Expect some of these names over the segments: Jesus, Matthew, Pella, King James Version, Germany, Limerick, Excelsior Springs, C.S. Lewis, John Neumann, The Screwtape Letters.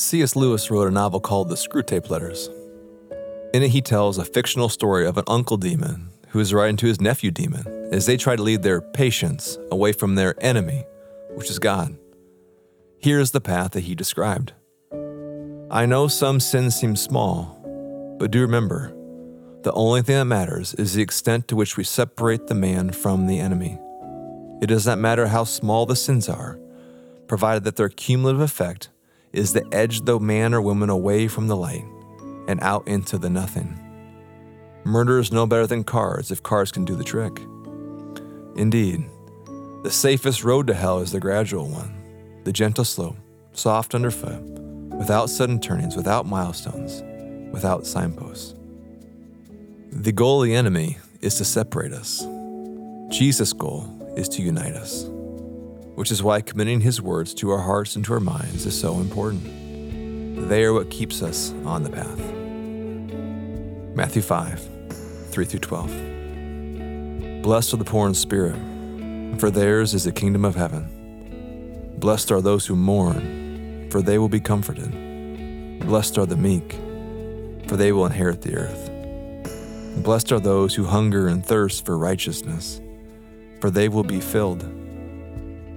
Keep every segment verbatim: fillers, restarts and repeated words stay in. C S Lewis wrote a novel called The Screwtape Letters. In it, he tells a fictional story of an uncle demon who is writing to his nephew demon as they try to lead their patients away from their enemy, which is God. Here is the path that he described. I know some sins seem small, but do remember, the only thing that matters is the extent to which we separate the man from the enemy. It does not matter how small the sins are, provided that their cumulative effect is to edge the man or woman away from the light and out into the nothing. Murder is no better than cards if cards can do the trick. Indeed, the safest road to hell is the gradual one, the gentle slope, soft underfoot, without sudden turnings, without milestones, without signposts. The goal of the enemy is to separate us. Jesus' goal is to unite us, which is why committing his words to our hearts and to our minds is so important. They are what keeps us on the path. Matthew five, three through twelve. Blessed are the poor in spirit, for theirs is the kingdom of heaven. Blessed are those who mourn, for they will be comforted. Blessed are the meek, for they will inherit the earth. Blessed are those who hunger and thirst for righteousness, for they will be filled.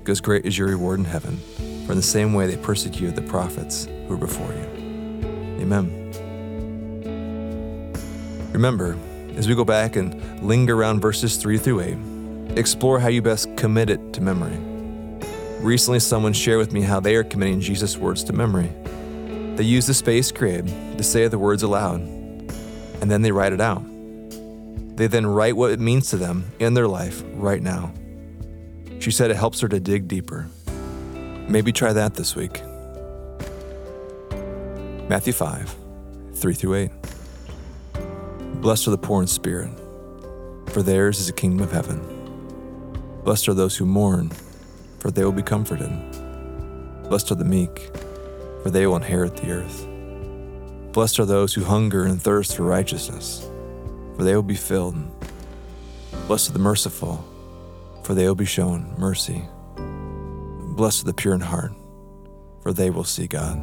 because great is your reward in heaven, for in the same way they persecuted the prophets who were before you. Amen. Remember, as we go back and linger around verses three through eight, explore how you best commit it to memory. Recently, someone shared with me how they are committing Jesus' words to memory. They use the space created to say the words aloud, and then they write it out. They then write what it means to them in their life right now. She said it helps her to dig deeper. Maybe try that this week. Matthew five, three through eight. Blessed are the poor in spirit, for theirs is the kingdom of heaven. Blessed are those who mourn, for they will be comforted. Blessed are the meek, for they will inherit the earth. Blessed are those who hunger and thirst for righteousness, for they will be filled. Blessed are the merciful, for they will be shown mercy. Blessed are the pure in heart, for they will see God.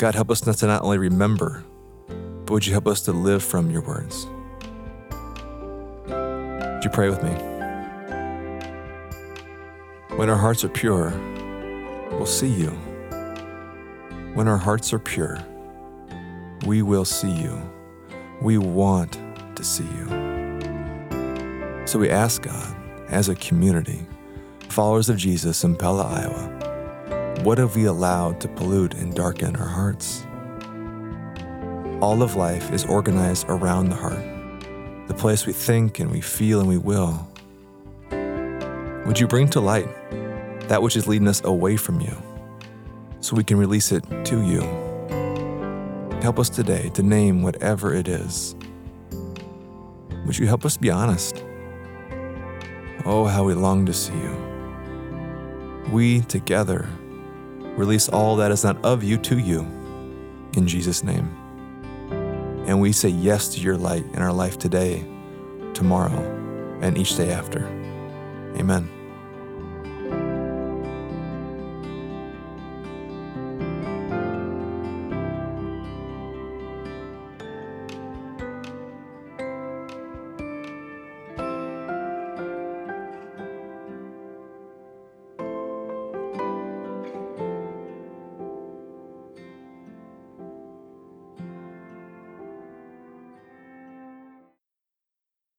God, help us not to not only remember, but would you help us to live from your words? Would you pray with me? When our hearts are pure, we'll see you. When our hearts are pure, we will see you. We want to see you. So we ask God, as a community, followers of Jesus in Pella, Iowa, what have we allowed to pollute and darken our hearts? All of life is organized around the heart, the place we think and we feel and we will. Would you bring to light that which is leading us away from you, so we can release it to you? Help us today to name whatever it is. Would you help us be honest? Oh, how we long to see you. We together release all that is not of you to you, in Jesus' name. And we say yes to your light in our life today, tomorrow, and each day after. Amen.